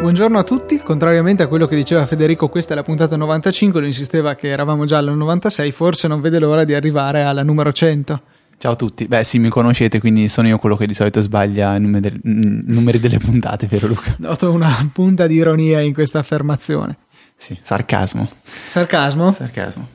Buongiorno a tutti, contrariamente a quello che diceva Federico, questa è la puntata 95, lui insisteva che eravamo già alla 96, forse non vede l'ora di arrivare alla numero 100. Ciao a tutti, beh sì, mi conoscete, quindi sono io quello che di solito sbaglia i numeri delle puntate, vero Luca? Noto una punta di ironia in questa affermazione. Sì, sarcasmo. Sarcasmo? Sarcasmo.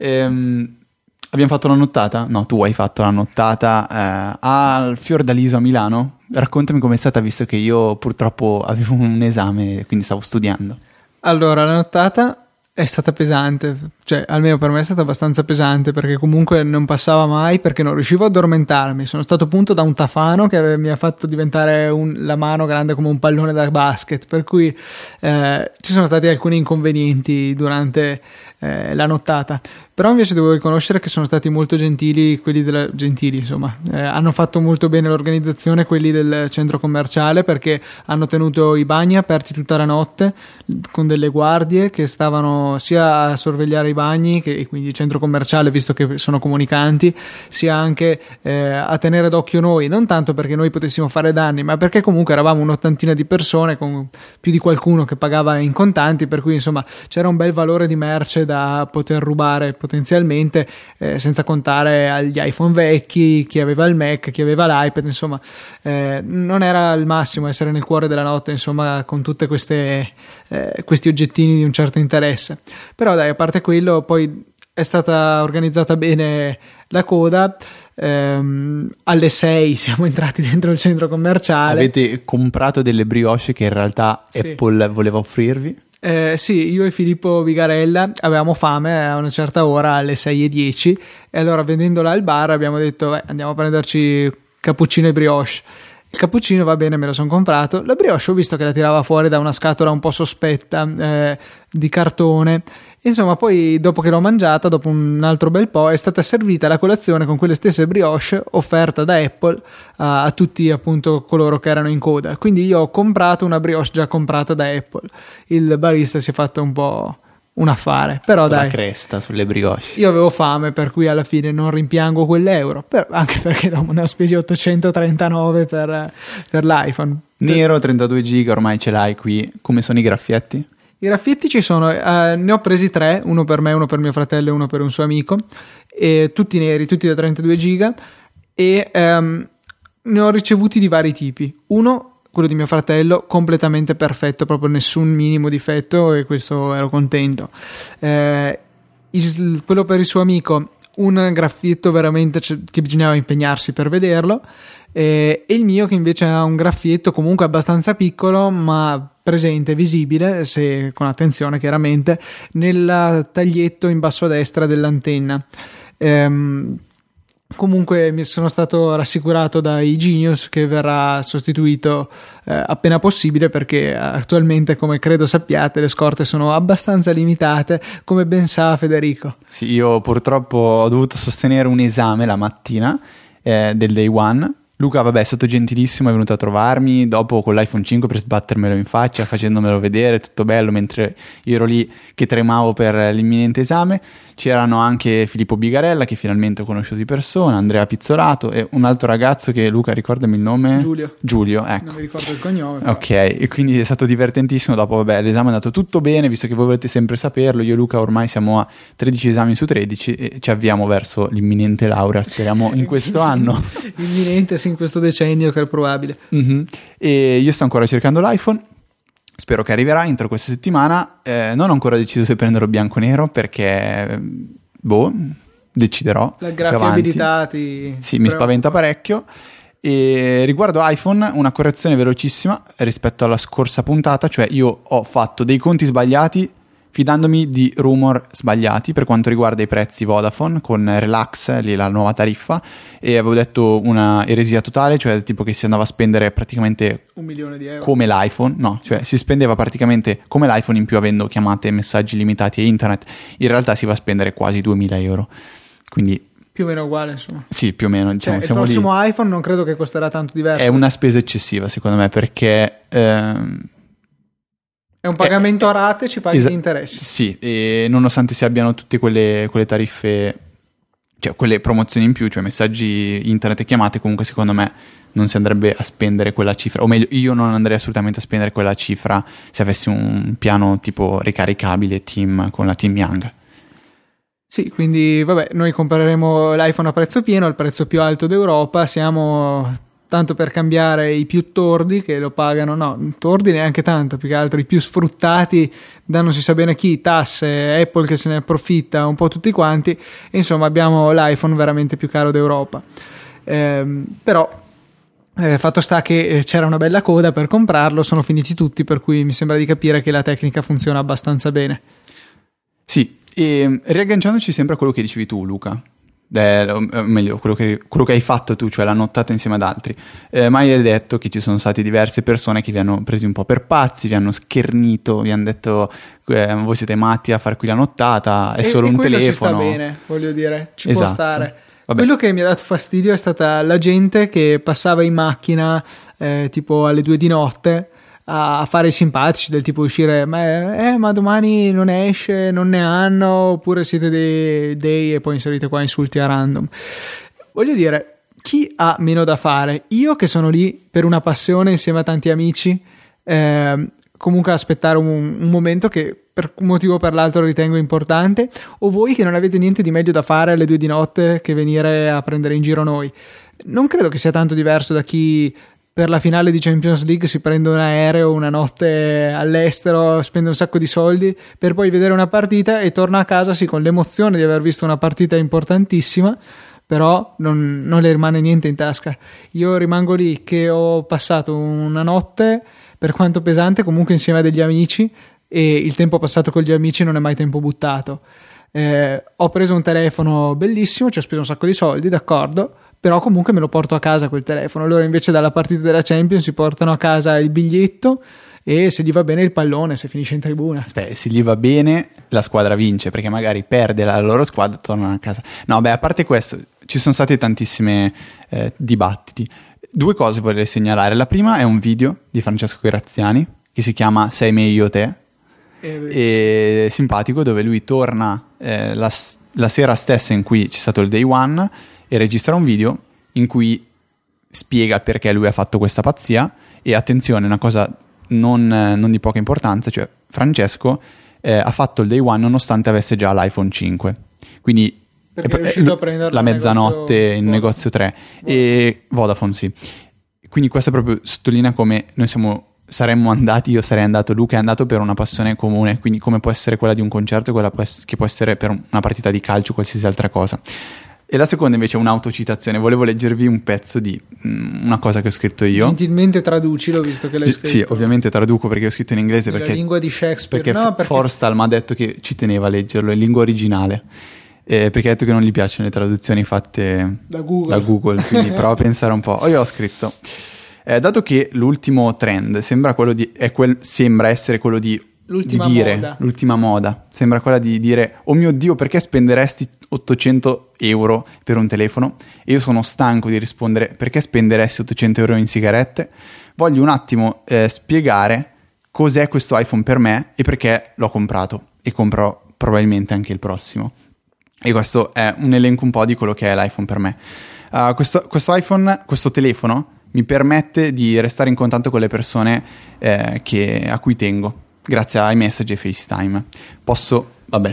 Abbiamo fatto la nottata? No, tu hai fatto la nottata al Fiordaliso a Milano. Raccontami com'è stata, visto che io purtroppo avevo un esame, quindi stavo studiando. Allora, la nottata è stata pesante, cioè almeno per me è stata abbastanza pesante, perché comunque non passava mai, perché non riuscivo ad addormentarmi. Sono stato punto da un tafano che mi ha fatto diventare la mano grande come un pallone da basket, per cui ci sono stati alcuni inconvenienti durante la nottata. Però invece devo riconoscere che sono stati molto gentili quelli hanno fatto molto bene l'organizzazione quelli del centro commerciale, perché hanno tenuto i bagni aperti tutta la notte con delle guardie che stavano sia a sorvegliare i bagni che quindi il centro commerciale, visto che sono comunicanti, sia anche a tenere d'occhio noi, non tanto perché noi potessimo fare danni, ma perché comunque eravamo un'ottantina di persone con più di qualcuno che pagava in contanti, per cui insomma c'era un bel valore di merce da poter rubare potenzialmente, senza contare agli iPhone vecchi, chi aveva il Mac, chi aveva l'iPad, insomma non era il massimo essere nel cuore della notte, insomma, con tutte queste questi oggettini di un certo interesse. Però dai, a parte quello, poi è stata organizzata bene la coda. Alle 6 siamo entrati dentro il centro commerciale. Avete comprato delle brioche che in realtà sì, Apple voleva offrirvi? Sì, io e Filippo Vigarella avevamo fame a una certa ora, alle 6:10, e allora vedendola al bar abbiamo detto andiamo a prenderci cappuccino e brioche. Il cappuccino va bene, me lo sono comprato. La brioche ho visto che la tirava fuori da una scatola un po' sospetta di cartone. Insomma, poi dopo che l'ho mangiata, dopo un altro bel po', è stata servita la colazione con quelle stesse brioche offerta da Apple a tutti appunto coloro che erano in coda. Quindi io ho comprato una brioche già comprata da Apple. Il barista si è fatto un po' un affare, però dai, la cresta sulle brioche. Io avevo fame, per cui alla fine non rimpiango quell'euro, anche perché ne ho spesi 839 per l'iPhone. Nero, 32 giga, ormai ce l'hai qui. Come sono i graffietti? I graffietti ci sono, ne ho presi 3, uno per me, uno per mio fratello e uno per un suo amico, e tutti neri, tutti da 32 giga, e ne ho ricevuti di vari tipi. Uno, quello di mio fratello, completamente perfetto, proprio nessun minimo difetto, e questo ero contento. Quello per il suo amico, un graffietto veramente che bisognava impegnarsi per vederlo, e il mio che invece ha un graffietto comunque abbastanza piccolo ma presente, visibile, se con attenzione chiaramente, nel taglietto in basso a destra dell'antenna. Comunque mi sono stato rassicurato dai Genius che verrà sostituito appena possibile, perché attualmente, come credo sappiate, le scorte sono abbastanza limitate, come ben sa Federico. Sì, io purtroppo ho dovuto sostenere un esame la mattina del day one. Luca, vabbè, è stato gentilissimo, è venuto a trovarmi dopo con l'iPhone 5 per sbattermelo in faccia, facendomelo vedere, tutto bello, mentre io ero lì che tremavo per l'imminente esame. C'erano anche Filippo Vigarella, che finalmente ho conosciuto di persona, Andrea Pizzolato e un altro ragazzo che, Luca, ricordami il nome? Giulio, ecco. Non mi ricordo il cognome. Però. Ok, e quindi è stato divertentissimo. Dopo, vabbè, l'esame è andato tutto bene, visto che voi volete sempre saperlo. Io e Luca ormai siamo a 13 esami su 13 e ci avviamo verso l'imminente laurea, speriamo in questo anno. Imminente, sì. In questo decennio, che è probabile. Mm-hmm. E io sto ancora cercando l'iPhone, spero che arriverà entro questa settimana. Non ho ancora deciso se prenderlo bianco o nero, perché deciderò. La graffiabilità mi spaventa parecchio. E riguardo iPhone, una correzione velocissima rispetto alla scorsa puntata, cioè io ho fatto dei conti sbagliati fidandomi di rumor sbagliati per quanto riguarda i prezzi Vodafone con Relax, lì la nuova tariffa, e avevo detto una eresia totale, cioè tipo che si andava a spendere praticamente €1.000.000 come l'iPhone, no, cioè si spendeva praticamente come l'iPhone, in più avendo chiamate, messaggi limitati e internet. In realtà si va a spendere quasi €2.000, quindi più o meno uguale, insomma. Sì, più o meno, diciamo, siamo lì. Il prossimo iPhone non credo che costerà tanto diverso. È una spesa eccessiva secondo me, perché un pagamento a rate, ci paghi gli interessi. Sì, e nonostante si abbiano tutte quelle tariffe, cioè quelle promozioni in più, cioè messaggi, internet e chiamate, comunque secondo me non si andrebbe a spendere quella cifra, o meglio io non andrei assolutamente a spendere quella cifra se avessi un piano tipo ricaricabile TIM con la TIM Young. Sì, quindi vabbè, noi compreremo l'iPhone a prezzo pieno, al prezzo più alto d'Europa, siamo tanto per cambiare i più tordi che lo pagano, no, tordi neanche tanto, più che altro i più sfruttati da non si sa bene chi, tasse, Apple che se ne approfitta, un po' tutti quanti, e insomma abbiamo l'iPhone veramente più caro d'Europa. Però fatto sta che c'era una bella coda per comprarlo, sono finiti tutti, per cui mi sembra di capire che la tecnica funziona abbastanza bene. Sì, e riagganciandoci sempre a quello che dicevi tu, Luca, meglio quello che hai fatto tu, cioè la nottata insieme ad altri, ma hai detto che ci sono state diverse persone che vi hanno presi un po' per pazzi, vi hanno schernito, vi hanno detto voi siete matti a far qui la nottata, è solo un telefono. Ci sta bene, voglio dire, ci esatto. Può stare. Vabbè. Quello che mi ha dato fastidio è stata la gente che passava in macchina tipo alle 2 di notte a fare i simpatici, del tipo uscire, ma domani non esce, non ne hanno, oppure siete dei, e poi inserite qua insulti a random. Voglio dire, chi ha meno da fare? Io che sono lì per una passione insieme a tanti amici, comunque aspettare un momento che per un motivo o per l'altro ritengo importante, o voi che non avete niente di meglio da fare alle 2 di notte che venire a prendere in giro noi. Non credo che sia tanto diverso da chi per la finale di Champions League si prende un aereo una notte all'estero, spende un sacco di soldi per poi vedere una partita e torna a casa sì con l'emozione di aver visto una partita importantissima, però non le rimane niente in tasca. Io rimango lì che ho passato una notte, per quanto pesante, comunque insieme a degli amici, e il tempo passato con gli amici non è mai tempo buttato. Ho preso un telefono bellissimo, ci ho speso un sacco di soldi, d'accordo, però comunque me lo porto a casa quel telefono. Loro invece dalla partita della Champions si portano a casa il biglietto e se gli va bene il pallone, se finisce in tribuna. Beh, se gli va bene la squadra vince, perché magari perde la loro squadra, tornano a casa. No, beh, a parte questo ci sono stati tantissimi dibattiti. Due cose vorrei segnalare. La prima è un video di Francesco Graziani che si chiama Sei meglio te, è simpatico, dove lui torna la sera stessa in cui c'è stato il day one e registra un video in cui spiega perché lui ha fatto questa pazzia. E attenzione, una cosa non di poca importanza, cioè Francesco ha fatto il day one nonostante avesse già l'iPhone 5, quindi perché è riuscito a prenderlo la mezzanotte in un negozio 3 e Vodafone, sì. Quindi questo proprio sottolinea come noi saremmo andati, io sarei andato, Luca è andato per una passione comune, quindi come può essere quella di un concerto e quella che può essere per una partita di calcio o qualsiasi altra cosa. E la seconda invece è un'autocitazione. Volevo leggervi un pezzo di una cosa che ho scritto io. Gentilmente traducilo, visto che l'hai scritto. Sì, ovviamente traduco perché ho scritto in inglese. Perché la lingua di Shakespeare. Perché Forstall mi ha detto che ci teneva a leggerlo in lingua originale. Perché ha detto che non gli piacciono le traduzioni fatte da Google, quindi prova a pensare un po'. Io ho scritto, dato che l'ultimo trend sembra essere quello di moda. L'ultima moda sembra quella di dire: oh mio Dio, perché spenderesti 800 euro per un telefono? E io sono stanco di rispondere: perché spenderesti 800 euro in sigarette? Voglio un attimo spiegare cos'è questo iPhone per me e perché l'ho comprato, e comprerò probabilmente anche il prossimo. E questo è un elenco un po' di quello che è l'iPhone per me. Questo telefono mi permette di restare in contatto con le persone a cui tengo, grazie ai messaggi e FaceTime.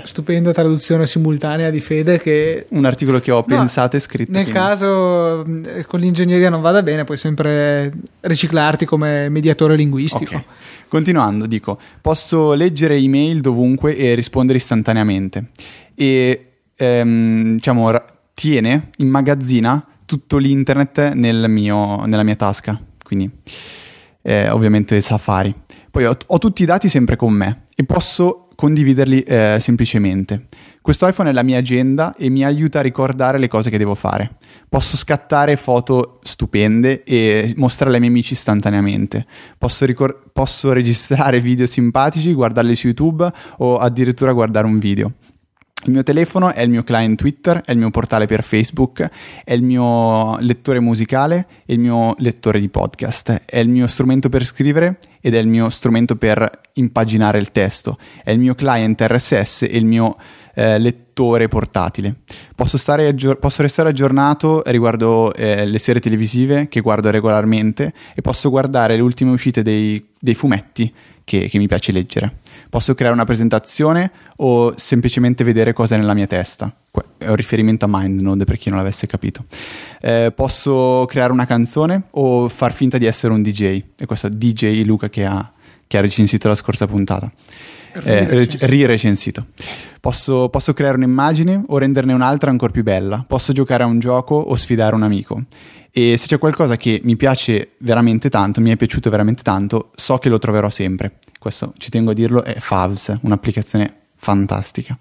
Stupenda traduzione simultanea di Fede, che un articolo che ho pensato e scritto. Nel caso con l'ingegneria non vada bene, puoi sempre riciclarti come mediatore linguistico. Okay. Continuando, dico: posso leggere email dovunque e rispondere istantaneamente. E immagazzina tutto l'internet nella mia tasca, quindi ovviamente Safari. Poi ho tutti i dati sempre con me e posso condividerli semplicemente. Questo iPhone è la mia agenda e mi aiuta a ricordare le cose che devo fare. Posso scattare foto stupende e mostrarle ai miei amici istantaneamente. Posso registrare video simpatici, guardarli su YouTube o addirittura guardare un video. Il mio telefono è il mio client Twitter, è il mio portale per Facebook, è il mio lettore musicale, è il mio lettore di podcast, è il mio strumento per scrivere ed è il mio strumento per impaginare il testo, è il mio client RSS e il mio lettore portatile. Posso restare aggiornato riguardo le serie televisive che guardo regolarmente e posso guardare le ultime uscite dei fumetti che mi piace leggere. Posso creare una presentazione o semplicemente vedere cose nella mia testa. È un riferimento a Mindnode per chi non l'avesse capito. Posso creare una canzone o far finta di essere un DJ. E questo è DJ Luca che ha recensito la scorsa puntata. Rirecensito. Posso creare un'immagine o renderne un'altra ancora più bella. Posso giocare a un gioco o sfidare un amico. E se c'è qualcosa che mi piace veramente tanto, mi è piaciuto veramente tanto, so che lo troverò sempre. Questo, ci tengo a dirlo, è Favs, un'applicazione fantastica.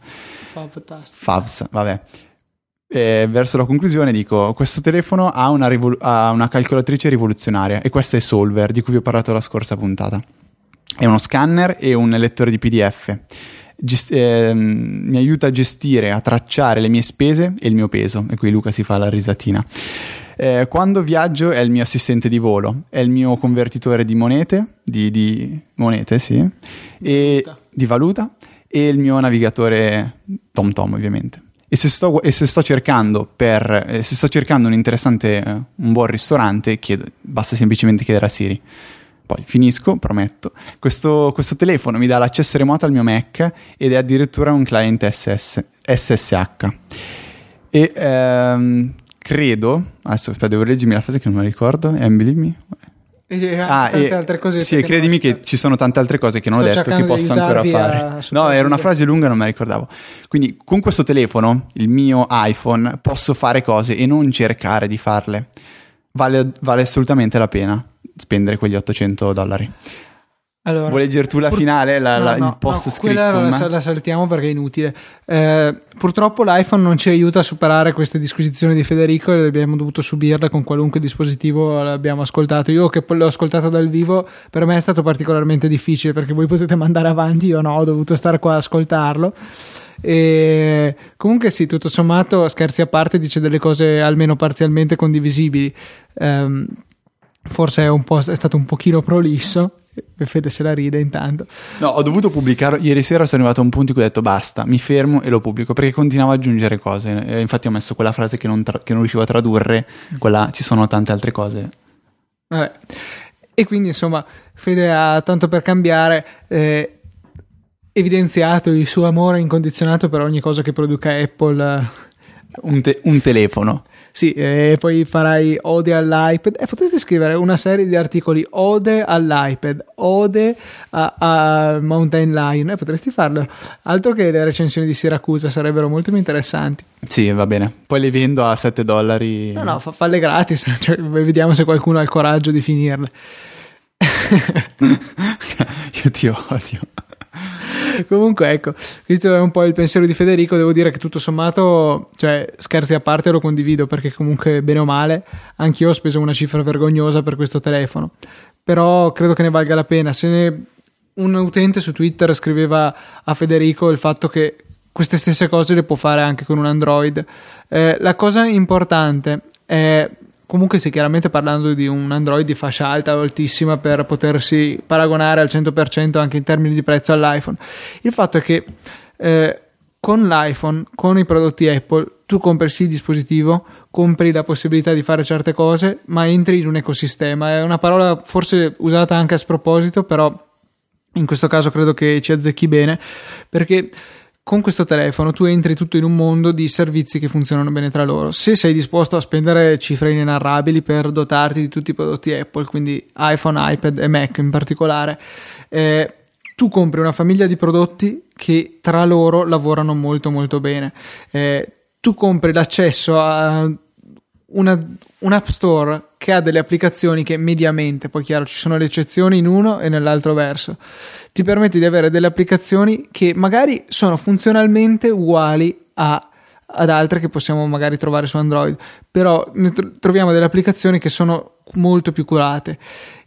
Favs, vabbè. E verso la conclusione dico, questo telefono ha una calcolatrice rivoluzionaria e questa è Solver, di cui vi ho parlato la scorsa puntata. È uno scanner e un lettore di PDF. Mi aiuta a gestire, a tracciare le mie spese e il mio peso. E qui Luca si fa la risatina. Quando viaggio è il mio assistente di volo, è il mio convertitore di monete, di valuta, e il mio navigatore TomTom, ovviamente. E se sto cercando un buon ristorante, basta semplicemente chiedere a Siri. Poi finisco, prometto. Questo telefono mi dà l'accesso remoto al mio Mac ed è addirittura un client SSH. E credo, adesso devo leggermi la frase che non mi ricordo, and believe me. Tante altre cose. Sì, credimi che ci sono tante altre cose che non ho detto che posso ancora fare. No, era una frase lunga, non me la ricordavo. Quindi con questo telefono, il mio iPhone, posso fare cose e non cercare di farle. Vale assolutamente la pena spendere quegli $800. Allora, vuoi leggere tu la finale? Il post scriptum? La saltiamo perché è inutile. Purtroppo l'iPhone non ci aiuta a superare queste disquisizioni di Federico e abbiamo dovuto subirle con qualunque dispositivo l'abbiamo ascoltato. Io che l'ho ascoltato dal vivo, per me è stato particolarmente difficile perché voi potete mandare avanti, io no, ho dovuto stare qua ad ascoltarlo. E comunque sì, tutto sommato, scherzi a parte, dice delle cose almeno parzialmente condivisibili. Forse è stato un pochino prolisso. Fede se la ride intanto. No, ho dovuto pubblicarlo. Ieri sera sono arrivato a un punto in cui ho detto basta, mi fermo e lo pubblico perché continuavo ad aggiungere cose. Infatti ho messo quella frase che non riuscivo a tradurre, quella ci sono tante altre cose. Vabbè. E quindi insomma Fede ha, tanto per cambiare, evidenziato il suo amore incondizionato per ogni cosa che produca Apple. Un telefono. Sì, e poi farai ode all'iPad. Potresti scrivere una serie di articoli, ode all'iPad, ode a Mountain Lion, potresti farlo. Altro che le recensioni di Siracusa, sarebbero molto interessanti. Sì, va bene. Poi le vendo a $7. No, falle gratis, cioè, vediamo se qualcuno ha il coraggio di finirle. Io ti odio. Comunque ecco, questo è un po' il pensiero di Federico. Devo dire che tutto sommato, cioè scherzi a parte, lo condivido perché comunque bene o male anch'io ho speso una cifra vergognosa per questo telefono, però credo che ne valga la pena. Un utente su Twitter scriveva a Federico il fatto che queste stesse cose le può fare anche con un Android. La cosa importante è comunque sì, chiaramente parlando di un Android di fascia alta o altissima per potersi paragonare al 100% anche in termini di prezzo all'iPhone, il fatto è che con l'iPhone, con i prodotti Apple, tu compri sì il dispositivo, compri la possibilità di fare certe cose, ma entri in un ecosistema. È una parola forse usata anche a sproposito, però in questo caso credo che ci azzecchi bene, perché con questo telefono tu entri tutto in un mondo di servizi che funzionano bene tra loro. Se sei disposto a spendere cifre inenarrabili per dotarti di tutti i prodotti Apple, quindi iPhone, iPad e Mac in particolare, tu compri una famiglia di prodotti che tra loro lavorano molto molto bene. Tu compri l'accesso a un App Store che ha delle applicazioni che mediamente, poi chiaro ci sono le eccezioni in uno e nell'altro verso, ti permette di avere delle applicazioni che magari sono funzionalmente uguali ad altre che possiamo magari trovare su Android, però troviamo delle applicazioni che sono molto più curate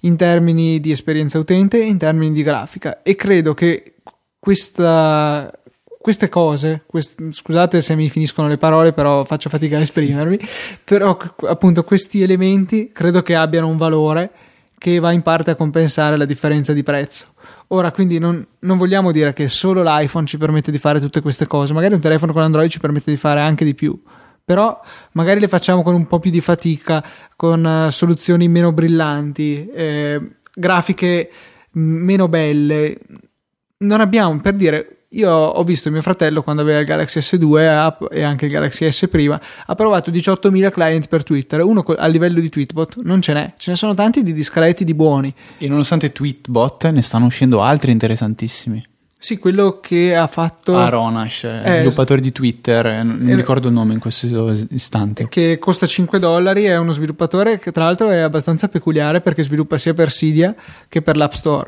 in termini di esperienza utente e in termini di grafica, e credo che queste cose, scusate se mi finiscono le parole, però faccio fatica a esprimermi, però appunto questi elementi credo che abbiano un valore che va in parte a compensare la differenza di prezzo. Ora, quindi non vogliamo dire che solo l'iPhone ci permette di fare tutte queste cose, magari un telefono con Android ci permette di fare anche di più, però magari le facciamo con un po' più di fatica, con soluzioni meno brillanti, grafiche meno belle. Non abbiamo, per dire, io ho visto mio fratello quando aveva il Galaxy S2 e anche il Galaxy S prima, ha provato 18.000 client per Twitter, uno a livello di Tweetbot non ce n'è, ce ne sono tanti di discreti, di buoni, e nonostante Tweetbot ne stanno uscendo altri interessantissimi. Sì, quello che ha fatto Aronash, sviluppatore di Twitter, non ricordo il nome in questo istante, che costa $5, è uno sviluppatore che tra l'altro è abbastanza peculiare perché sviluppa sia per Cydia che per l'App Store,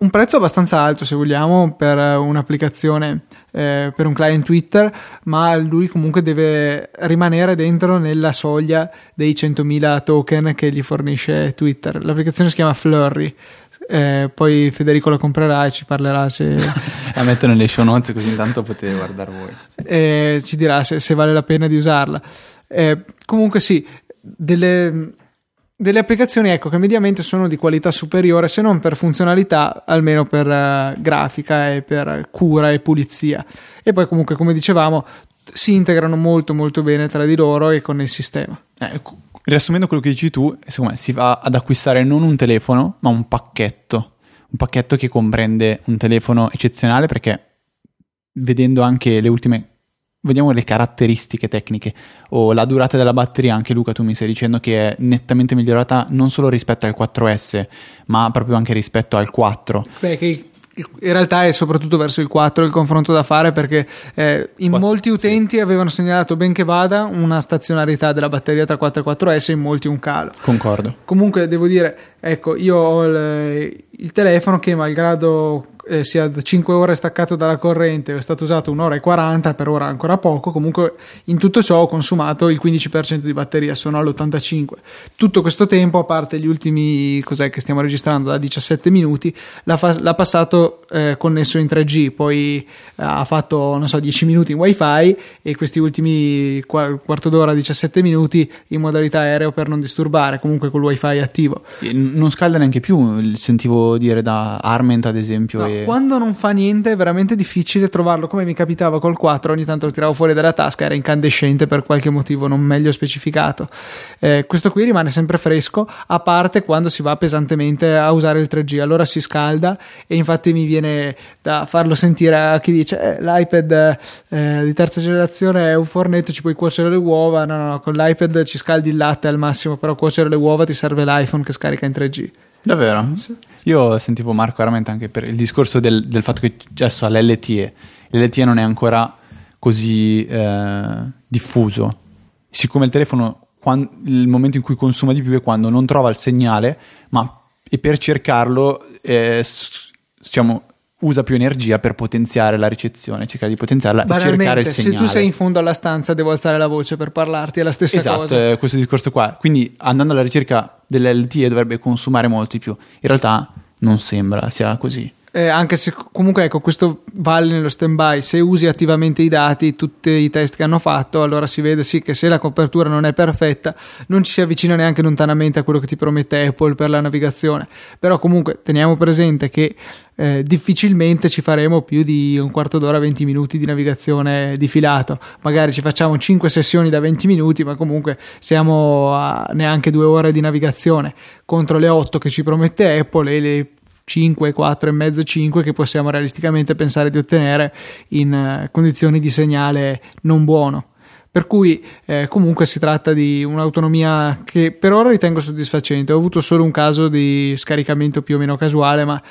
un prezzo abbastanza alto se vogliamo per un'applicazione, per un client Twitter, ma lui comunque deve rimanere dentro nella soglia dei 100.000 token che gli fornisce Twitter. L'applicazione si chiama Flurry, poi Federico la comprerà e ci parlerà se la metto nelle show notes, così intanto potete guardare voi, ci dirà se vale la pena di usarla. Comunque sì, delle applicazioni, ecco, che mediamente sono di qualità superiore, se non per funzionalità almeno per grafica e per cura e pulizia, e poi comunque, come dicevamo, si integrano molto molto bene tra di loro e con il sistema. Riassumendo quello che dici tu, secondo me si va ad acquistare non un telefono ma un pacchetto che comprende un telefono eccezionale, perché vedendo anche vediamo le caratteristiche tecniche o la durata della batteria. Anche Luca, tu mi stai dicendo che è nettamente migliorata non solo rispetto al 4S ma proprio anche rispetto al 4. Beh, che in realtà è soprattutto verso il 4 il confronto da fare, perché molti utenti avevano segnalato, ben che vada, una stazionarità della batteria tra 4 e 4S, in molti un calo. Concordo. Comunque devo dire, ecco, io ho il telefono che, malgrado sia 5 ore staccato dalla corrente, è stato usato 1 ora e 40, per ora ancora poco, comunque in tutto ciò ho consumato il 15% di batteria, sono all'85%. Tutto questo tempo, a parte gli ultimi, cos'è che stiamo registrando, da 17 minuti, l'ha passato connesso in 3G, poi ha fatto 10 minuti in wifi e questi ultimi quarto d'ora, 17 minuti in modalità aereo per non disturbare, comunque col wifi attivo. E non scalda neanche più, sentivo dire da Arment ad esempio, no. Quando non fa niente è veramente difficile trovarlo, come mi capitava col 4, ogni tanto lo tiravo fuori dalla tasca, era incandescente per qualche motivo non meglio specificato. Questo qui rimane sempre fresco, a parte quando si va pesantemente a usare il 3G, allora si scalda, e infatti mi viene da farlo sentire a chi dice l'iPad di terza generazione è un fornetto, ci puoi cuocere le uova. No, con l'iPad ci scaldi il latte al massimo, però cuocere le uova ti serve l'iPhone che scarica in 3G. Davvero? Sì. Io sentivo Marco veramente anche per il discorso del fatto che adesso all'LTE l'LTE non è ancora così diffuso, siccome il telefono, il momento in cui consuma di più è quando non trova il segnale, e per cercarlo usa più energia per potenziare la ricezione, cercare di potenziarla e cercare il segnale. Se tu sei in fondo alla stanza devo alzare la voce per parlarti, è la stessa cosa. Esatto, questo discorso qua. Quindi andando alla ricerca dell'LTE dovrebbe consumare molto di più. In realtà non sembra sia così. Anche se comunque, ecco, questo vale nello stand-by. Se usi attivamente i dati, tutti i test che hanno fatto, allora si vede sì che se la copertura non è perfetta non ci si avvicina neanche lontanamente a quello che ti promette Apple per la navigazione, però comunque teniamo presente che difficilmente ci faremo più di un quarto d'ora, 20 minuti di navigazione di filato, magari ci facciamo 5 sessioni da 20 minuti, ma comunque siamo a neanche 2 ore di navigazione contro le 8 che ci promette Apple e le 5, 4 e mezzo, 5 che possiamo realisticamente pensare di ottenere in condizioni di segnale non buono. Per cui comunque si tratta di un'autonomia che per ora ritengo soddisfacente. Ho avuto solo un caso di scaricamento più o meno casuale, ma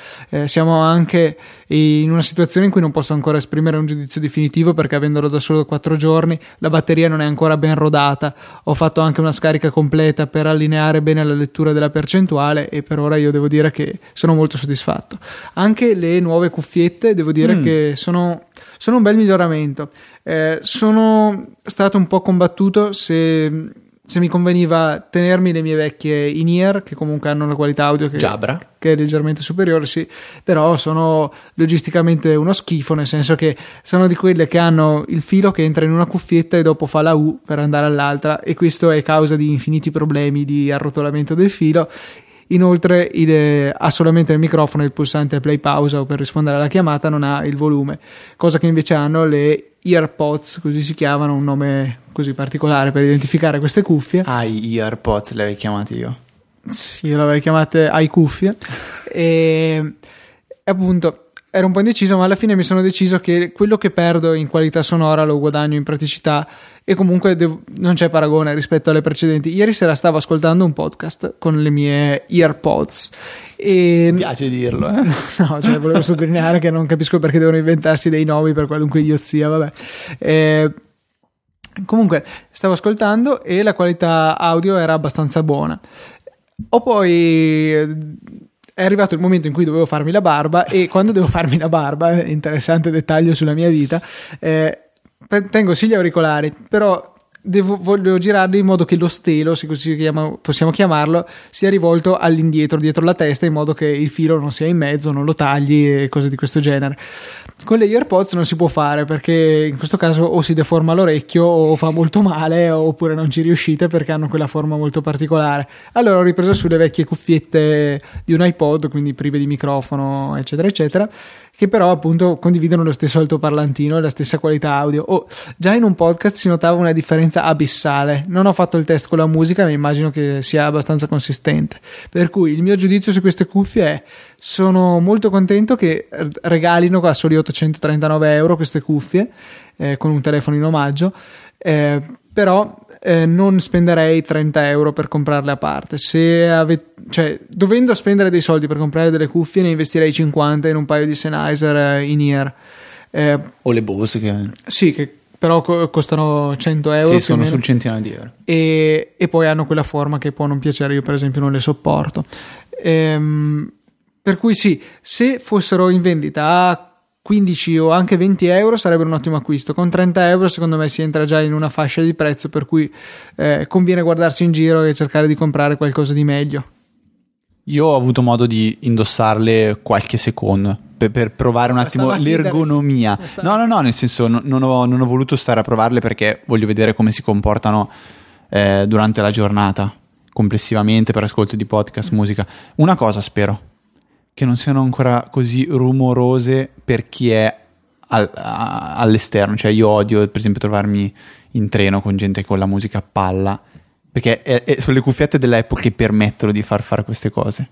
siamo anche in una situazione in cui non posso ancora esprimere un giudizio definitivo, perché avendolo da solo 4 giorni la batteria non è ancora ben rodata. Ho fatto anche una scarica completa per allineare bene la lettura della percentuale e per ora io devo dire che sono molto soddisfatto. Anche le nuove cuffiette devo dire che sono un bel miglioramento. Sono stato un po' combattuto se se mi conveniva tenermi le mie vecchie in-ear, che comunque hanno una qualità audio che è leggermente superiore, sì, però sono logisticamente uno schifo, nel senso che sono di quelle che hanno il filo che entra in una cuffietta e dopo fa la U per andare all'altra, e questo è causa di infiniti problemi di arrotolamento del filo. Inoltre ha solamente il microfono e il pulsante play pausa o per rispondere alla chiamata, non ha il volume, cosa che invece hanno le EarPods, così si chiamano, un nome così particolare per identificare queste cuffie. I EarPods le avevo chiamate io. Sì, io le avrei chiamate i cuffie. E appunto ero un po' indeciso, ma alla fine mi sono deciso che quello che perdo in qualità sonora lo guadagno in praticità, e comunque non c'è paragone rispetto alle precedenti. Ieri sera stavo ascoltando un podcast con le mie EarPods e... Mi piace dirlo, eh? No, cioè volevo sottolineare che non capisco perché devono inventarsi dei nomi per qualunque idiozia, vabbè. Comunque stavo ascoltando e la qualità audio era abbastanza buona. Ho poi... È arrivato il momento in cui dovevo farmi la barba, e quando devo farmi la barba, interessante dettaglio sulla mia vita, tengo sì gli auricolari, però voglio girarli in modo che lo stelo, se così possiamo chiamarlo, sia rivolto all'indietro, dietro la testa, in modo che il filo non sia in mezzo, non lo tagli e cose di questo genere. Con le EarPods non si può fare, perché in questo caso o si deforma l'orecchio o fa molto male, oppure non ci riuscite perché hanno quella forma molto particolare. Allora ho ripreso sulle vecchie cuffiette di un iPod, quindi prive di microfono eccetera eccetera, che però appunto condividono lo stesso altoparlantino e la stessa qualità audio. Già in un podcast si notava una differenza abissale. Non ho fatto il test con la musica, ma immagino che sia abbastanza consistente, per cui il mio giudizio su queste cuffie è: sono molto contento che regalino a soli 839 euro queste cuffie con un telefono in omaggio, però non spenderei 30 euro per comprarle a parte. Cioè, dovendo spendere dei soldi per comprare delle cuffie, ne investirei 50 in un paio di Sennheiser in-ear, o le Bose che però costano 100 euro. Sì, sono sul centinaio di euro, e poi hanno quella forma che può non piacere. Io per esempio non le sopporto, per cui sì, se fossero in vendita a 15 o anche 20 euro sarebbero un ottimo acquisto. Con 30 euro secondo me si entra già in una fascia di prezzo per cui conviene guardarsi in giro e cercare di comprare qualcosa di meglio. Io ho avuto modo di indossarle qualche secondo per provare un attimo l'ergonomia. No, nel senso non ho voluto stare a provarle perché voglio vedere come si comportano durante la giornata, complessivamente, per ascolto di podcast, musica. Una cosa spero: che non siano ancora così rumorose per chi è all'esterno. Cioè io odio per esempio trovarmi in treno con gente con la musica a palla, perché sono le cuffiette dell'Apple che permettono di far fare queste cose.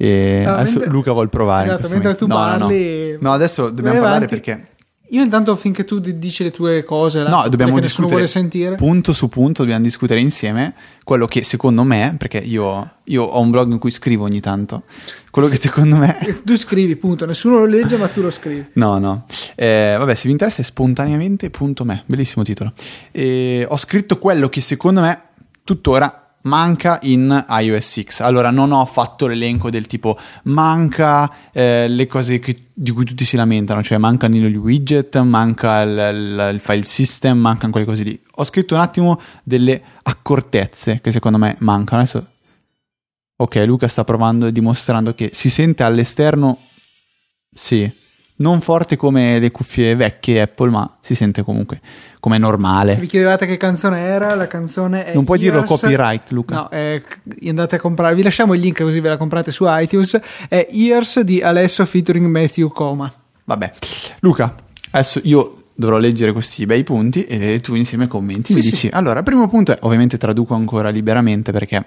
E adesso Luca vuol provare. Esatto, mentre tu parli. No, adesso dobbiamo parlare avanti. Perché io intanto, finché tu dici le tue cose, dobbiamo discutere, vuole sentire. Punto su punto dobbiamo discutere insieme quello che secondo me, perché io ho un blog in cui scrivo ogni tanto, quello che secondo me... Tu scrivi, punto, nessuno lo legge ma tu lo scrivi. No, vabbè, se vi interessa è spontaneamente.me, bellissimo titolo. Ho scritto quello che secondo me tuttora manca in iOS 6. Allora non ho fatto l'elenco del tipo manca le cose di cui tutti si lamentano, cioè mancano i widget, manca il file system, mancano quelle cose lì. Ho scritto un attimo delle accortezze che secondo me mancano. Adesso ok, Luca sta provando e dimostrando che si sente all'esterno, sì, non forte come le cuffie vecchie Apple, ma si sente comunque come è normale. Se vi chiedevate che canzone era, la canzone è... Non puoi dirlo copyright, Luca. No, andate a comprare, vi lasciamo il link così ve la comprate su iTunes. È Years di Alesso featuring Matthew Coma. Vabbè, Luca, adesso io dovrò leggere questi bei punti e tu insieme commenti. Sì, mi dici. Allora, primo punto è, ovviamente traduco ancora liberamente perché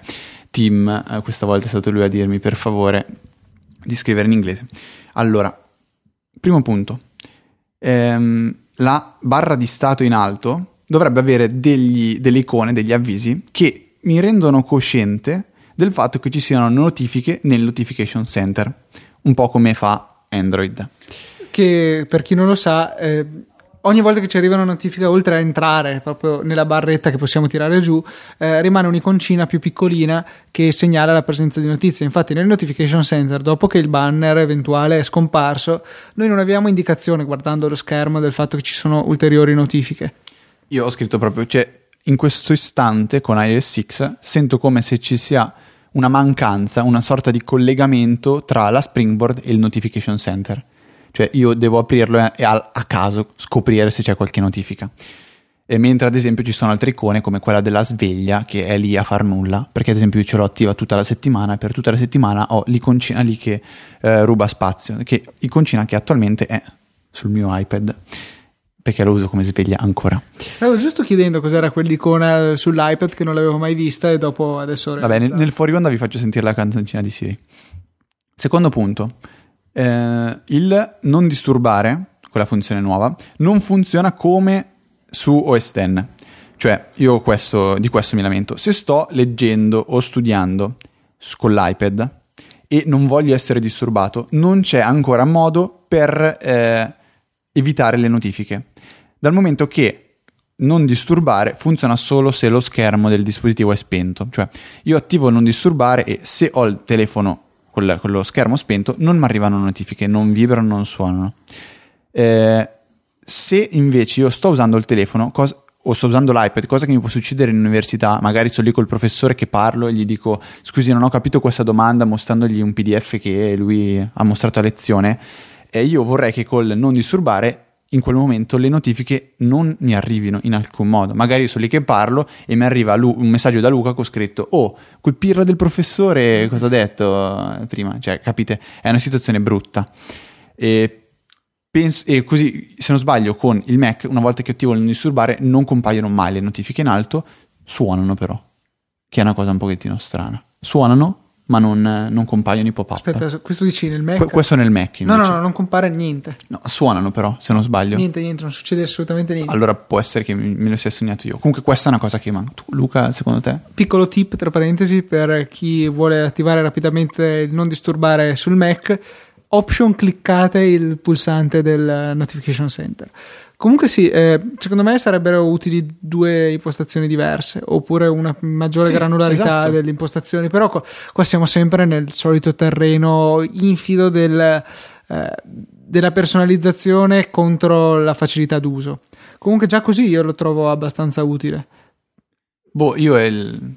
Tim, questa volta è stato lui a dirmi per favore di scrivere in inglese. Allora, primo punto, la barra di stato in alto dovrebbe avere delle icone, degli avvisi che mi rendono cosciente del fatto che ci siano notifiche nel notification center, un po' come fa Android. Che per chi non lo sa, ogni volta che ci arriva una notifica, oltre a entrare proprio nella barretta che possiamo tirare giù, rimane un'iconcina più piccolina che segnala la presenza di notizie. Infatti nel notification center, dopo che il banner eventuale è scomparso, noi non abbiamo indicazione guardando lo schermo del fatto che ci sono ulteriori notifiche. Io ho scritto proprio, cioè in questo istante con iOS 6 sento come se ci sia una mancanza, una sorta di collegamento tra la Springboard e il Notification Center. Cioè io devo aprirlo e a caso scoprire se c'è qualche notifica. E mentre ad esempio ci sono altre icone come quella della sveglia che è lì a far nulla, perché ad esempio io ce l'ho attiva tutta la settimana e per tutta la settimana ho l'iconcina lì che ruba spazio, che iconcina che attualmente è sul mio iPad, perché lo uso come sveglia ancora. Stavo giusto chiedendo cos'era quell'icona sull'iPad che non l'avevo mai vista e dopo adesso... Vabbè, nel fuori onda vi faccio sentire la canzoncina di Siri. Secondo punto, il non disturbare, quella funzione nuova, non funziona come su OS X. Cioè, io di questo mi lamento. Se sto leggendo o studiando con l'iPad e non voglio essere disturbato, non c'è ancora modo per... evitare le notifiche, dal momento che non disturbare funziona solo se lo schermo del dispositivo è spento. Cioè io attivo non disturbare e se ho il telefono con lo schermo spento non mi arrivano notifiche, non vibrano, non suonano. Se invece io sto usando il telefono o sto usando l'iPad, cosa che mi può succedere in università, magari sono lì col professore che parlo e gli dico scusi non ho capito questa domanda, mostrandogli un PDF che lui ha mostrato a lezione, e io vorrei che col non disturbare in quel momento le notifiche non mi arrivino in alcun modo. Magari io sono lì che parlo e mi arriva un messaggio da Luca con scritto oh, quel pirla del professore cosa ha detto prima, cioè capite, è una situazione brutta. E così, se non sbaglio, con il Mac una volta che attivo il non disturbare non compaiono mai le notifiche in alto, suonano però, che è una cosa un pochettino strana, suonano ma non compaiono i pop-up. Aspetta, questo dici nel Mac? Questo nel Mac invece. No, non compare niente. No, suonano però, se non sbaglio. Niente, non succede assolutamente niente. Allora può essere che me lo sia sognato io. Comunque questa è una cosa che manca. Tu, Luca, secondo te? Piccolo tip, tra parentesi, per chi vuole attivare rapidamente il non disturbare sul Mac, option cliccate il pulsante del Notification Center. Comunque sì, secondo me sarebbero utili due impostazioni diverse, oppure una maggiore granularità, esatto, delle impostazioni, però qua siamo sempre nel solito terreno infido della personalizzazione contro la facilità d'uso. Comunque già così io lo trovo abbastanza utile. Io è il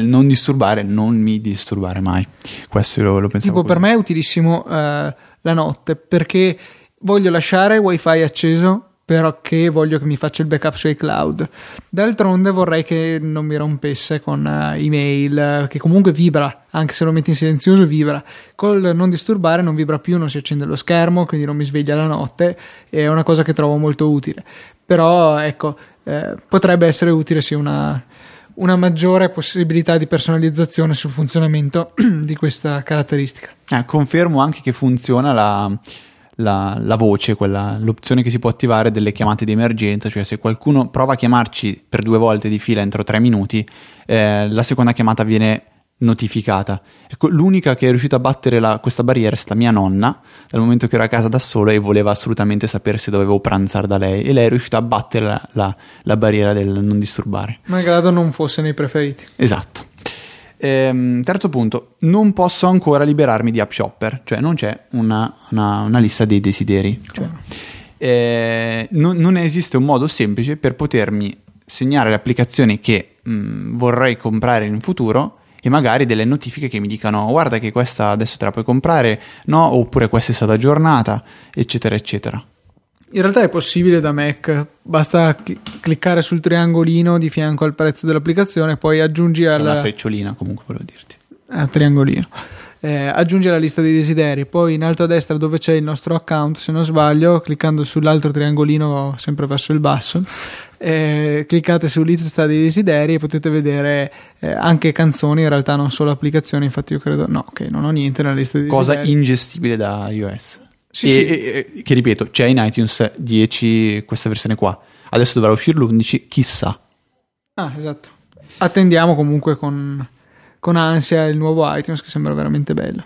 non disturbare, non mi disturbare mai, questo lo pensavo. Tipo così. Per me è utilissimo la notte, perché... voglio lasciare wifi acceso però che voglio che mi faccia il backup su iCloud, d'altronde vorrei che non mi rompesse con email, che comunque vibra anche se lo metti in silenzioso, vibra. Col non disturbare non vibra più, non si accende lo schermo, quindi non mi sveglia la notte, è una cosa che trovo molto utile. Però ecco, potrebbe essere utile sì una maggiore possibilità di personalizzazione sul funzionamento di questa caratteristica. Confermo anche che funziona la voce, l'opzione che si può attivare delle chiamate di emergenza, cioè se qualcuno prova a chiamarci per 2 volte di fila entro 3 minuti, la seconda chiamata viene notificata. Ecco, l'unica che è riuscita a battere questa barriera è stata mia nonna, dal momento che ero a casa da sola e voleva assolutamente sapere se dovevo pranzare da lei, e lei è riuscita a battere la barriera del non disturbare, malgrado non fosse nei preferiti. Esatto. Terzo punto, non posso ancora liberarmi di App Shopper, cioè non c'è una lista dei desideri, cioè. Non esiste un modo semplice per potermi segnare le applicazioni che vorrei comprare in futuro, e magari delle notifiche che mi dicano guarda che questa adesso te la puoi comprare, no, oppure questa è stata aggiornata, eccetera eccetera. In realtà è possibile da Mac, basta cliccare sul triangolino di fianco al prezzo dell'applicazione, poi aggiungi alla frecciolina, comunque volevo dirti triangolino, aggiungi alla lista dei desideri, poi in alto a destra dove c'è il nostro account, se non sbaglio, cliccando sull'altro triangolino sempre verso il basso, cliccate su lista dei desideri e potete vedere anche canzoni, in realtà non solo applicazioni. Infatti io credo non ho niente nella lista dei desideri, cosa ingestibile da iOS. Sì. Che ripeto, c'è in iTunes 10 questa versione qua, adesso dovrà uscire l'11, chissà. Esatto, attendiamo comunque con ansia il nuovo iTunes, che sembra veramente bello.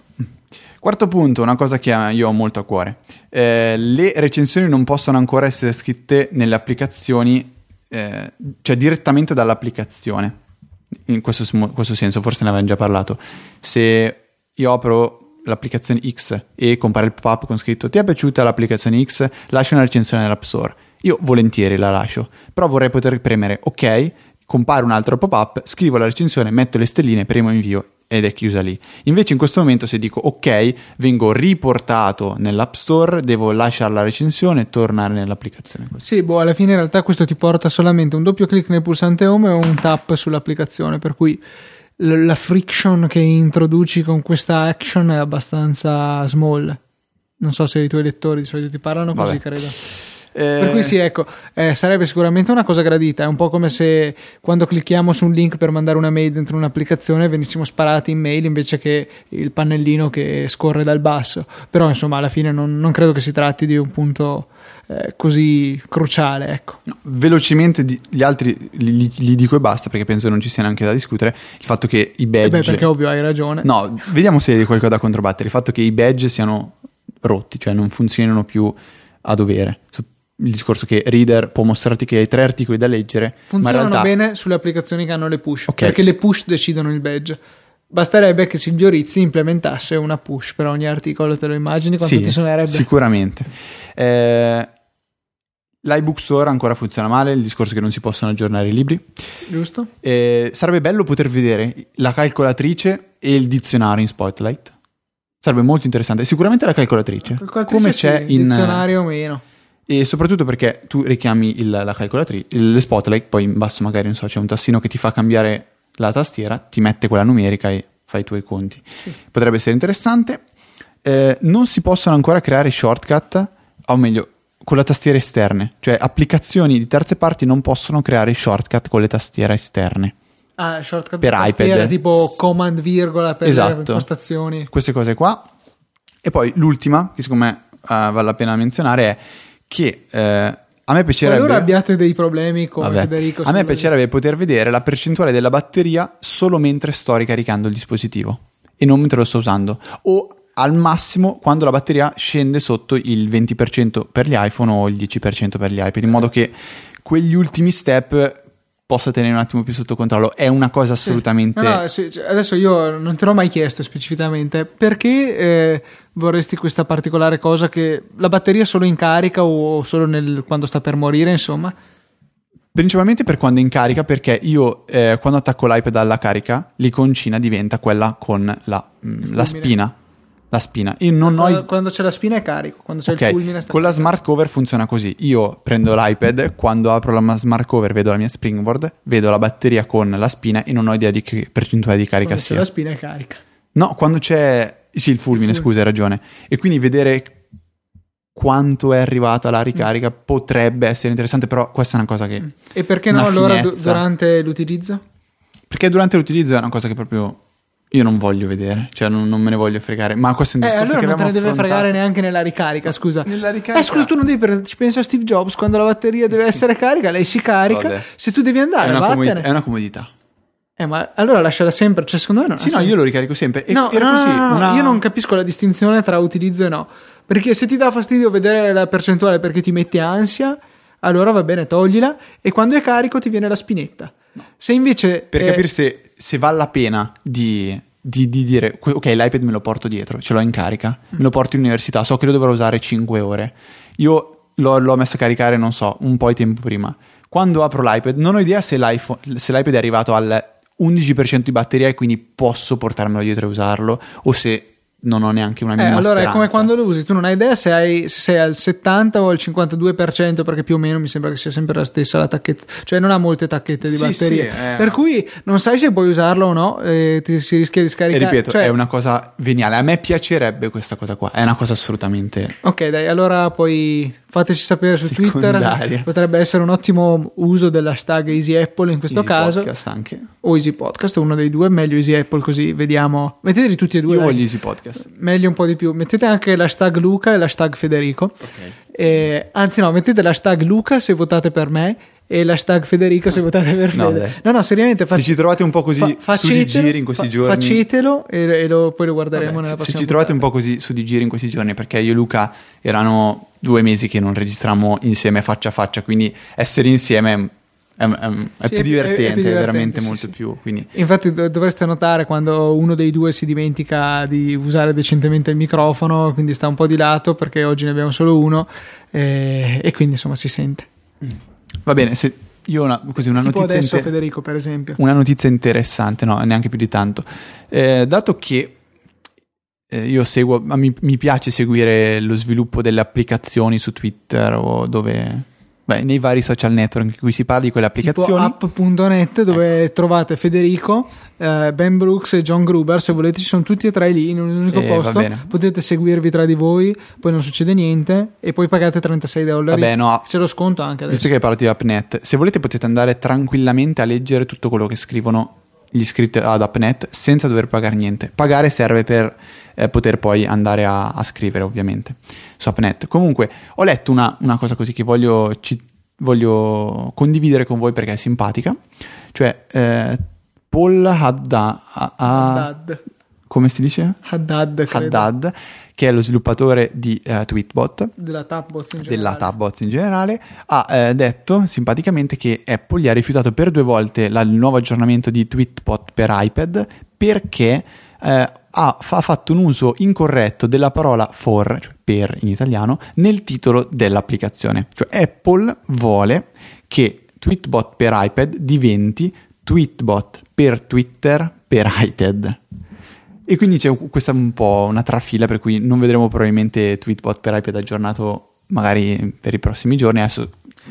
Quarto punto, una cosa che io ho molto a cuore, le recensioni non possono ancora essere scritte nelle applicazioni, cioè direttamente dall'applicazione. In questo senso forse ne avevamo già parlato. Se io apro l'applicazione X e compare il pop-up con scritto ti è piaciuta l'applicazione X, lascia una recensione nell'App Store, io volentieri la lascio, però vorrei poter premere ok, compare un altro pop-up, scrivo la recensione, metto le stelline, premo invio ed è chiusa lì. Invece in questo momento se dico ok, vengo riportato nell'App Store, devo lasciare la recensione e tornare nell'applicazione. Sì, boh, alla fine in realtà questo ti porta solamente un doppio clic nel pulsante home e un tap sull'applicazione, per cui la friction che introduci con questa action è abbastanza small. Non so se i tuoi lettori di solito ti parlano così, credo. Per cui sì, ecco, sarebbe sicuramente una cosa gradita. È un po' come se quando clicchiamo su un link per mandare una mail dentro un'applicazione venissimo sparati in mail invece che il pannellino che scorre dal basso. Però insomma alla fine non credo che si tratti di un punto così cruciale, ecco. No, velocemente gli altri li dico e basta, perché penso non ci sia neanche da discutere il fatto che i badge, perché ovvio, hai ragione. No, vediamo se hai qualcosa da controbattere. Il fatto che i badge siano rotti, cioè non funzionano più a dovere. Il discorso che Reader può mostrarti che hai 3 articoli da leggere, funzionano, ma in realtà bene sulle applicazioni che hanno le push, okay, perché le push decidono il badge. Basterebbe che Silvio Rizzi implementasse una push per ogni articolo, te lo immagini quanto sì, ti suonerebbe? Sicuramente. L'iBook Store ancora funziona male, il discorso che non si possono aggiornare i libri, giusto? Sarebbe bello poter vedere la calcolatrice e il dizionario in Spotlight, sarebbe molto interessante. Sicuramente la calcolatrice come sì, c'è in dizionario meno. E soprattutto perché tu richiami la calcolatrice, il Spotlight, poi in basso magari non so c'è un tassino che ti fa cambiare la tastiera, ti mette quella numerica e fai i tuoi conti. Sì. Potrebbe essere interessante. Non si possono ancora creare shortcut, o meglio con la tastiera esterne, cioè applicazioni di terze parti non possono creare shortcut con le tastiere esterne. Ah, shortcut per iPad, tipo command virgola per le impostazioni. Queste cose qua. E poi l'ultima, che secondo me vale la pena menzionare, è che a me piacerebbe, allora abbiate dei problemi come Federico, a me piacerebbe poter vedere la percentuale della batteria solo mentre sto ricaricando il dispositivo e non mentre lo sto usando, o al massimo quando la batteria scende sotto il 20% per gli iPhone o il 10% per gli iPad, in modo che quegli ultimi step possa tenere un attimo più sotto controllo. È una cosa assolutamente... Sì. No, sì, adesso io non te l'ho mai chiesto specificamente, perché vorresti questa particolare cosa, che la batteria solo in carica o solo quando sta per morire, insomma? Principalmente per quando è in carica, perché io quando attacco l'iPad alla carica, l'iconcina diventa quella con la spina. La spina. Io non quando c'è la spina è carico, quando c'è il fulmine sta con la smart cover. Funziona così: io prendo l'iPad, quando apro la smart cover vedo la mia springboard, vedo la batteria con la spina e non ho idea di che percentuale di carica quando sia. Quando c'è la spina è carica. No, quando c'è il fulmine. Scusa, hai ragione. E quindi vedere quanto è arrivata la ricarica potrebbe essere interessante, però questa è una cosa che... E perché no allora durante l'utilizzo? Perché durante l'utilizzo è una cosa che proprio... Io non voglio vedere, cioè non me ne voglio fregare, ma questo è un discorso allora che abbiamo affrontato. Non te ne deve fregare neanche nella ricarica, scusa. Nella ricarica? Scusa, tu non devi, ci pensa Steve Jobs, quando la batteria deve essere carica, lei si carica, se tu devi andare, vattene. È una comodità. Ma allora lasciala sempre, cioè secondo me non... Sì, no, io lo ricarico sempre. Io non capisco la distinzione tra utilizzo e no, perché se ti dà fastidio vedere la percentuale perché ti metti ansia, allora va bene, toglila, e quando è carico ti viene la spinetta. No. Se invece... Per capire se vale la pena di dire ok, l'iPad me lo porto dietro, ce l'ho in carica, me lo porto in università, so che lo dovrò usare 5 ore, io l'ho messo a caricare, non so, un po' di tempo prima, quando apro l'iPad non ho idea se l'iPad è arrivato al 11% di batteria e quindi posso portarmelo dietro e usarlo, o se non ho neanche una minima allora speranza. È come quando lo usi, tu non hai idea se sei al 70 o al 52%, perché più o meno mi sembra che sia sempre la stessa la tacchetta, cioè non ha molte tacchette di batteria, per cui non sai se puoi usarlo o no, si rischia di scaricare, e ripeto, cioè... è una cosa veniale, a me piacerebbe questa cosa qua, è una cosa assolutamente... Ok, dai, allora poi fateci sapere su secondaria. Twitter, potrebbe essere un ottimo uso dell'hashtag Easy Apple in questo caso, Podcast anche, o Easy Podcast, uno dei due, meglio Easy Apple, così vediamo, metteteli tutti e due. Io voglio Easy Podcast. Meglio un po' di più, mettete anche l'hashtag Luca e l'hashtag Federico, okay. Anzi no, mettete l'hashtag Luca se votate per me e l'hashtag Federico se votate per Fede. No, seriamente, se ci trovate un po' così su di giri in questi giorni, facetelo e poi lo guarderemo nella prossima. Se ci trovate un po' così su di giri in questi giorni, perché io e Luca erano 2 mesi che non registriamo insieme faccia a faccia, quindi essere insieme è più divertente, veramente molto più. Quindi. Infatti dovreste notare quando uno dei due si dimentica di usare decentemente il microfono, quindi sta un po' di lato, perché oggi ne abbiamo solo uno, e quindi insomma si sente. Va bene, se io una tipo notizia adesso Federico per esempio. Una notizia interessante, no, neanche più di tanto. Dato che io seguo, mi piace seguire lo sviluppo delle applicazioni su Twitter o dove nei vari social network in cui si parla di quelle applicazioni. Tipo App.net, dove trovate Federico, Ben Brooks e John Gruber. Se volete, ci sono tutti e tre lì in un unico posto. Potete seguirvi tra di voi, poi non succede niente e poi pagate $36. Vabbè, no, c'è lo sconto anche adesso. Visto che hai parlato di App.net, se volete potete andare tranquillamente a leggere tutto quello che scrivono gli iscritti ad App.net senza dover pagare niente. Pagare serve per poter poi andare a scrivere ovviamente su App.net. Comunque ho letto una cosa così che voglio condividere con voi perché è simpatica, cioè Paul Haddad, come si dice? Haddad, che è lo sviluppatore di Tweetbot, della Tapbots in generale, ha detto simpaticamente che Apple gli ha rifiutato per 2 volte il nuovo aggiornamento di Tweetbot per iPad perché ha fatto un uso incorretto della parola for, cioè per in italiano, nel titolo dell'applicazione. Cioè Apple vuole che Tweetbot per iPad diventi Tweetbot per Twitter per iPad. E quindi c'è questa un po' una trafila, per cui non vedremo probabilmente Tweetbot per iPad aggiornato magari per i prossimi giorni. Adesso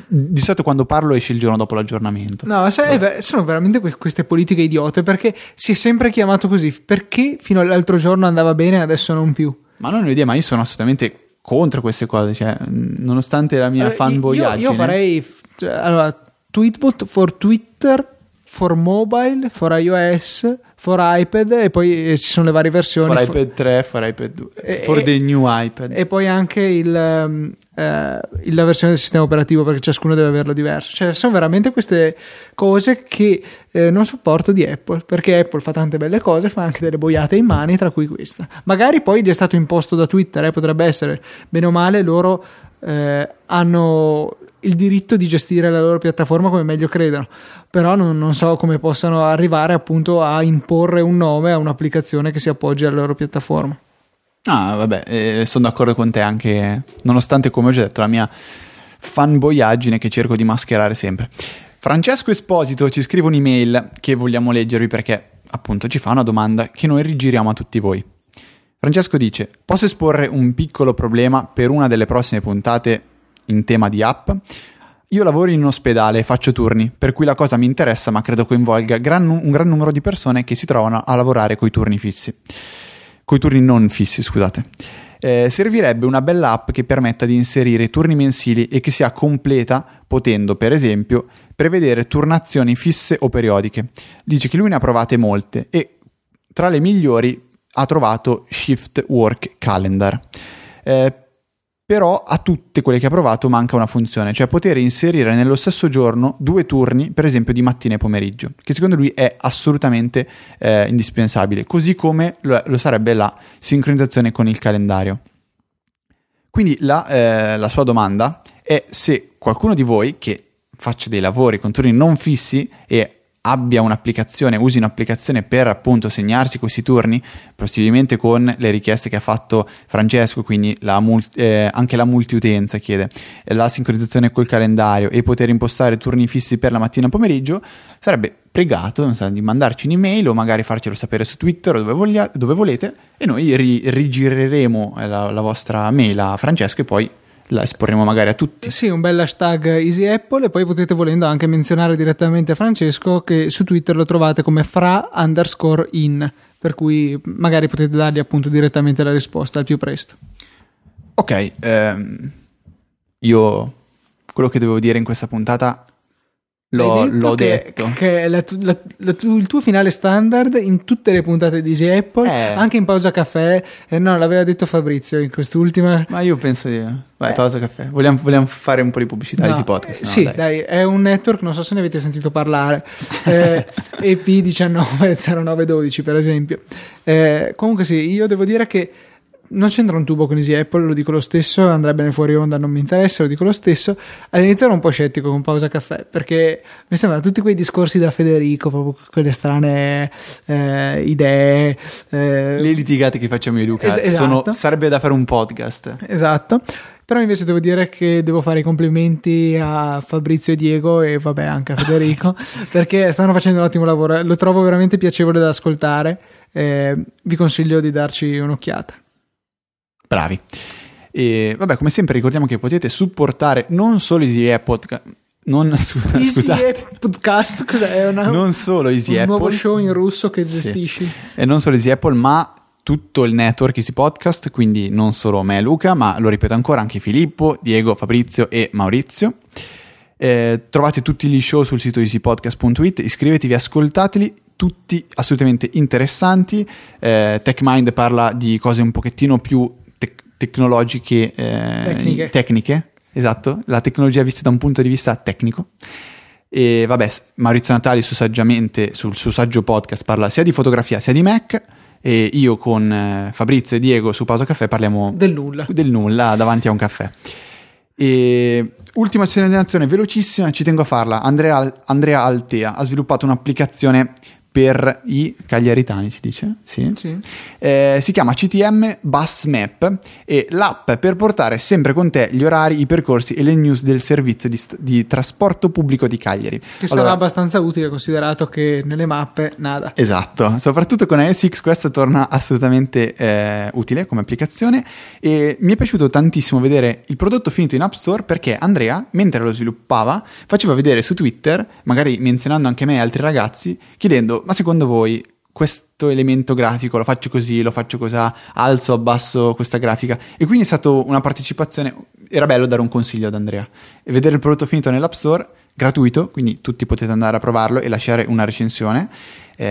di solito quando parlo esce il giorno dopo l'aggiornamento. No, sono veramente queste politiche idiote, perché si è sempre chiamato così, perché fino all'altro giorno andava bene e adesso non più. Ma non ho idea, ma io sono assolutamente contro queste cose, cioè nonostante la mia fanboyaggine. Io farei Tweetbot for Twitter, for mobile, for iOS, for iPad, e poi ci sono le varie versioni for iPad 3, for iPad 2, for the new iPad, e poi anche la versione del sistema operativo, perché ciascuno deve averlo diverso. Cioè sono veramente queste cose che non supporto di Apple, perché Apple fa tante belle cose, fa anche delle boiate in mani, tra cui questa. Magari poi gli è stato imposto da Twitter, potrebbe essere, bene o male loro hanno il diritto di gestire la loro piattaforma come meglio credono, però non so come possano arrivare appunto a imporre un nome a un'applicazione che si appoggi alla loro piattaforma. Ah, vabbè, sono d'accordo con te anche, nonostante, come ho già detto, la mia fanboyaggine che cerco di mascherare sempre. Francesco Esposito ci scrive un'email che vogliamo leggervi perché appunto ci fa una domanda che noi rigiriamo a tutti voi. Francesco dice: posso esporre un piccolo problema per una delle prossime puntate in tema di app? Io lavoro in ospedale e faccio turni, per cui la cosa mi interessa, ma credo coinvolga un gran numero di persone che si trovano a lavorare coi turni non fissi, scusate. Servirebbe una bella app che permetta di inserire turni mensili e che sia completa, potendo per esempio prevedere turnazioni fisse o periodiche. Dice che lui ne ha provate molte e tra le migliori ha trovato Shift Work Calendar. Però a tutte quelle che ha provato manca una funzione, cioè poter inserire nello stesso giorno 2 turni, per esempio di mattina e pomeriggio, che secondo lui è assolutamente indispensabile, così come lo sarebbe la sincronizzazione con il calendario. Quindi la sua domanda è se qualcuno di voi che faccia dei lavori con turni non fissi e abbia un'applicazione, usi un'applicazione per appunto segnarsi questi turni, possibilmente con le richieste che ha fatto Francesco, quindi anche la multiutenza chiede, la sincronizzazione col calendario e poter impostare turni fissi per la mattina e pomeriggio, sarebbe pregato, non so, di mandarci un'email o magari farcelo sapere su Twitter o dove volete, e noi rigireremo la vostra mail a Francesco e poi la esporremo magari a tutti. Sì, un bel hashtag Easy Apple, e poi potete volendo anche menzionare direttamente a Francesco, che su Twitter lo trovate come fra_in, per cui magari potete dargli appunto direttamente la risposta al più presto. Ok, io quello che dovevo dire in questa puntata l'ho detto. Che il tuo finale standard in tutte le puntate di Easy Apple, anche in Pausa Caffè, no, l'aveva detto Fabrizio in quest'ultima. Ma io penso di... Vai, Pausa Caffè. Vogliamo fare un po' di pubblicità di Easy Podcast? No, sì, dai, è un network, non so se ne avete sentito parlare, EP190912 per esempio. Comunque sì, io devo dire che non c'entra un tubo con Easy Apple, lo dico lo stesso, andrebbe nel fuori onda, non mi interessa, lo dico lo stesso. All'inizio ero un po' scettico con Pausa Caffè, perché mi sembrano tutti quei discorsi da Federico, proprio quelle strane idee, le litigate che facciamo io e Luca, esatto. Sarebbe da fare un podcast, esatto, Però invece devo dire che devo fare i complimenti a Fabrizio e Diego, e vabbè anche a Federico, perché stanno facendo un ottimo lavoro, lo trovo veramente piacevole da ascoltare, vi consiglio di darci un'occhiata. Bravi. E vabbè, come sempre ricordiamo che potete supportare non solo Easy Podcast, cos'è? Non solo Easy Apple, un nuovo show in russo che gestisci. Sì. E non solo Easy Apple, ma tutto il network Easy Podcast, quindi non solo me e Luca, ma lo ripeto ancora, anche Filippo, Diego, Fabrizio e Maurizio. Trovate tutti gli show sul sito easypodcast.it, iscrivetevi, ascoltateli, tutti assolutamente interessanti. TechMind parla di cose un pochettino più tecnologiche, tecniche. Esatto, la tecnologia vista da un punto di vista tecnico. E vabbè, Maurizio Natali sul suo saggio podcast parla sia di fotografia sia di Mac, e io con Fabrizio e Diego su Pausa Caffè parliamo del nulla davanti a un caffè. E ultima segnalazione velocissima, ci tengo a farla. Andrea Altea ha sviluppato un'applicazione per i cagliaritani, si dice? Sì. Si chiama CTM Bus Map, e l'app per portare sempre con te gli orari, i percorsi e le news del servizio di trasporto pubblico di Cagliari. Sarà abbastanza utile, considerato che nelle mappe nada. Esatto, soprattutto con iOS 6 questa torna assolutamente utile come applicazione, e mi è piaciuto tantissimo vedere il prodotto finito in App Store, perché Andrea, mentre lo sviluppava, faceva vedere su Twitter, magari menzionando anche me e altri ragazzi, chiedendo: ma secondo voi questo elemento grafico lo faccio così, lo faccio cos'ha, alzo, abbasso questa grafica? E quindi è stata una partecipazione, era bello dare un consiglio ad Andrea e vedere il prodotto finito nell'App Store, gratuito, quindi tutti potete andare a provarlo e lasciare una recensione. Mi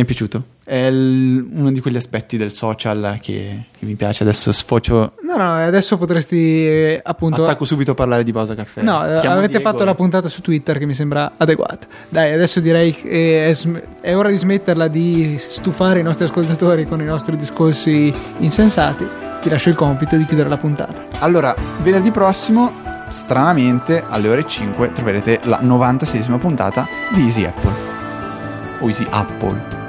è piaciuto, è uno di quegli aspetti del social che mi piace. Adesso sfocio. No, adesso potresti appunto attacco subito a parlare di Pausa Caffè. No, chiamo avete Diego fatto la puntata su Twitter che mi sembra adeguata. Dai, adesso direi che è ora di smetterla di stufare i nostri ascoltatori con i nostri discorsi insensati. Ti lascio il compito di chiudere la puntata. Allora, venerdì prossimo, stranamente, alle ore 5 troverete la 96esima puntata di Easy Apple.